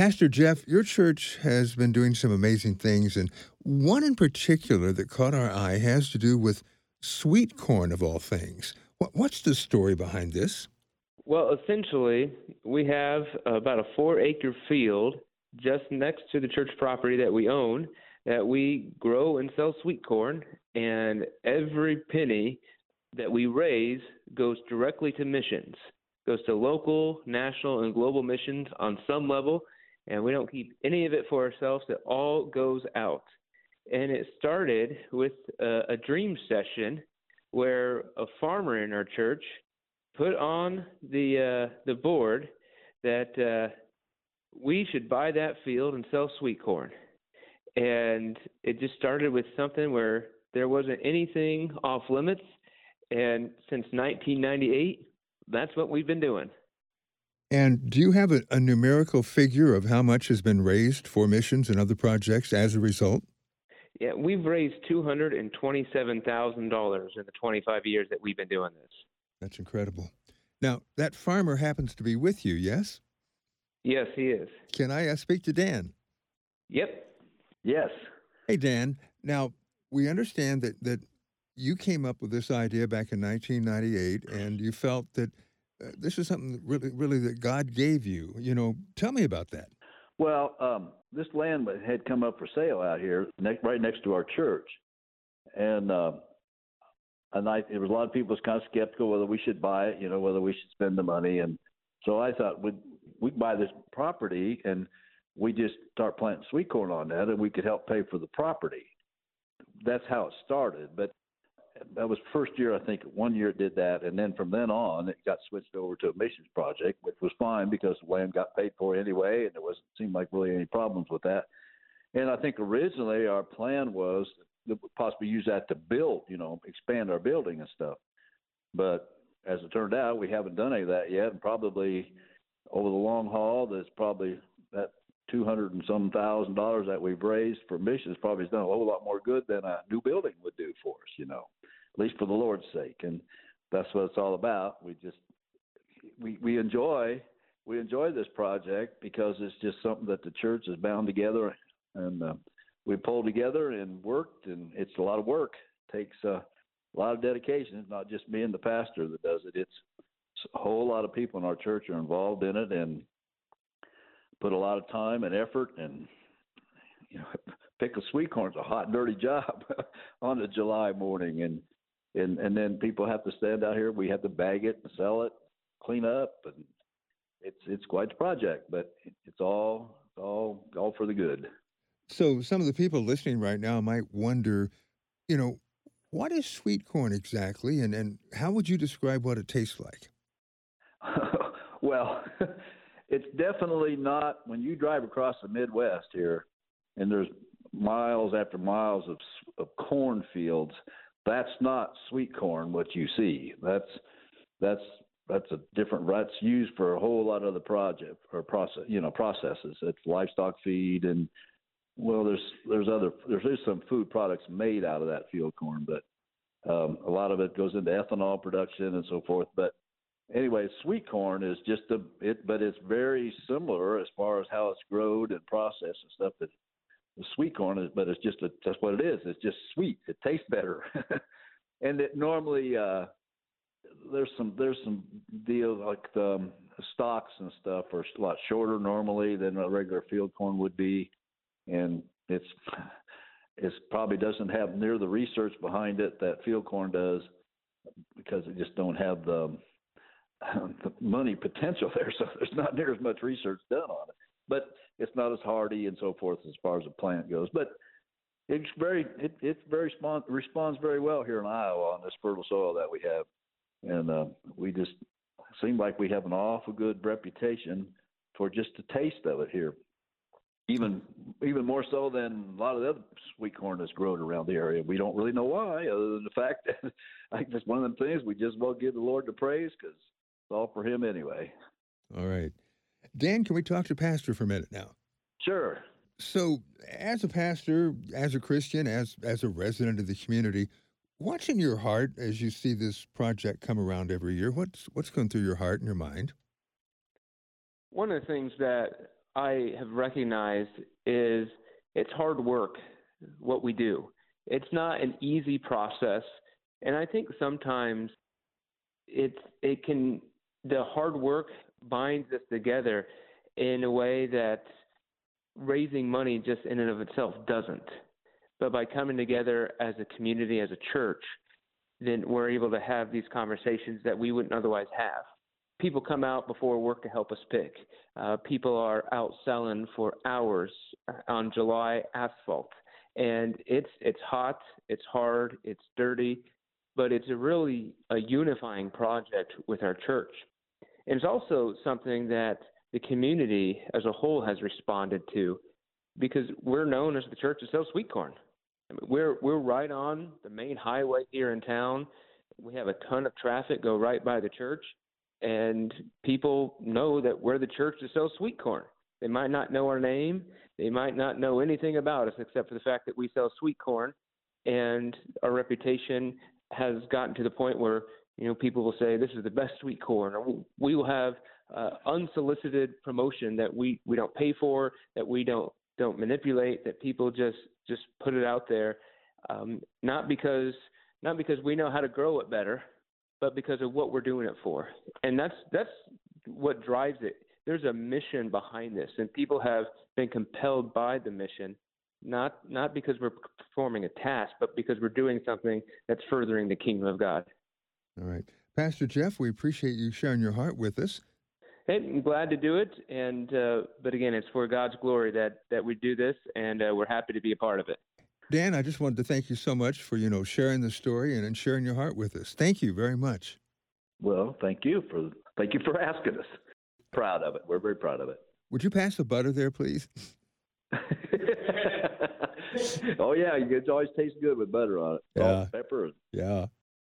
Pastor Jeff, your church has been doing some amazing things, and one in particular that caught our eye has to do with sweet corn, of all things. What's the story behind this? Well, essentially, we have about a 4-acre field just next to the church property that we own that we grow and sell sweet corn, and every penny that we raise goes directly to missions, goes to local, national, and global missions on some level, and we don't keep any of it for ourselves. It all goes out. And it started with a dream session where a farmer in our church put on the board that we should buy that field and sell sweet corn. And it just started with something where there wasn't anything off limits. And since 1998, that's what we've been doing. And do you have a numerical figure of how much has been raised for missions and other projects as a result? Yeah, we've raised $227,000 in the 25 years that we've been doing this. That's incredible. Now, that farmer happens to be with you, yes? Yes, he is. Can I speak to Dan? Yep. Yes. Hey, Dan. Now, we understand that you came up with this idea back in 1998, and you felt that this is something that really that God gave you. You know, tell me about that. Well, this land had come up for sale out here, right next to our church, and there was a lot of people was kind of skeptical whether we should buy it, you know, whether we should spend the money, and so I thought we'd buy this property and we just start planting sweet corn on that, and we could help pay for the property. That's how it started, but that was first year, I think. One year it did that, and then from then on, it got switched over to a missions project, which was fine because the land got paid for anyway, and there wasn't seemed like really any problems with that. And I think originally our plan was to possibly use that to build, you know, expand our building and stuff. But as it turned out, we haven't done any of that yet, and probably over the long haul, there's probably that $200,000 that we've raised for missions probably has done a whole lot more good than a new building would do for us, you know, at least for the Lord's sake. And that's what it's all about. We just, we enjoy this project because it's just something that the church is bound together, and we pulled together and worked, and it's a lot of work. It takes a lot of dedication. It's not just me and the pastor that does it. It's a whole lot of people in our church are involved in it, and put a lot of time and effort, and you know, pickle sweet corn's a hot, dirty job on a July morning, and then people have to stand out here. We have to bag it and sell it, clean up, and it's quite the project. But it's all for the good. So some of the people listening right now might wonder, you know, what is sweet corn exactly, and how would you describe what it tastes like? Well. It's definitely not, when you drive across the Midwest here, and there's miles after miles of cornfields, that's not sweet corn, what you see. That's a different, that's used for a whole lot of other project or process, you know, processes. It's livestock feed, and well, there's some food products made out of that field corn, but a lot of it goes into ethanol production and so forth. But anyway, sweet corn is just but it's very similar as far as how it's grown and processed and stuff. That the sweet corn is, but it's just that's what it is. It's just sweet. It tastes better, and it normally there's some deals like the stalks and stuff are a lot shorter normally than a regular field corn would be, and it's probably doesn't have near the research behind it that field corn does because it just don't have the money potential there, so there's not near as much research done on it. But it's not as hardy and so forth as far as the plant goes. But it responds very well here in Iowa on this fertile soil that we have, and we just seem like we have an awful good reputation for just the taste of it here, even more so than a lot of the other sweet corn that's grown around the area. We don't really know why, other than the fact that I think that's one of the things we just won't give the Lord the praise because. All for him anyway. All right. Dan, can we talk to Pastor for a minute now? Sure. So as a pastor, as a Christian, as a resident of the community, what's in your heart as you see this project come around every year? What's going through your heart and your mind? One of the things that I have recognized is it's hard work, what we do. It's not an easy process. And I think sometimes the hard work binds us together in a way that raising money just in and of itself doesn't. But by coming together as a community, as a church, then we're able to have these conversations that we wouldn't otherwise have. People come out before work to help us pick. People are out selling for hours on July asphalt. And it's hot, it's hard, it's dirty, but it's a really unifying project with our church. And it's also something that the community as a whole has responded to, because we're known as the church that sells sweet corn. I mean, we're right on the main highway here in town. We have a ton of traffic go right by the church, and people know that we're the church that sells sweet corn. They might not know our name. They might not know anything about us except for the fact that we sell sweet corn, and our reputation has gotten to the point where, you know, people will say, this is the best sweet corn, or we will have unsolicited promotion that we don't pay for, that we don't manipulate, that people just put it out there, not because we know how to grow it better, but because of what we're doing it for. And that's what drives it. There's a mission behind this, and people have been compelled by the mission, not because we're performing a task, but because we're doing something that's furthering the kingdom of God. All right. Pastor Jeff, we appreciate you sharing your heart with us. Hey, I'm glad to do it, but again, it's for God's glory that we do this, and we're happy to be a part of it. Dan, I just wanted to thank you so much for, sharing the story and sharing your heart with us. Thank you very much. Well, thank you for asking us. Proud of it. We're very proud of it. Would you pass the butter there, please? Oh, yeah. It always tastes good with butter on it. Salt, pepper. Yeah.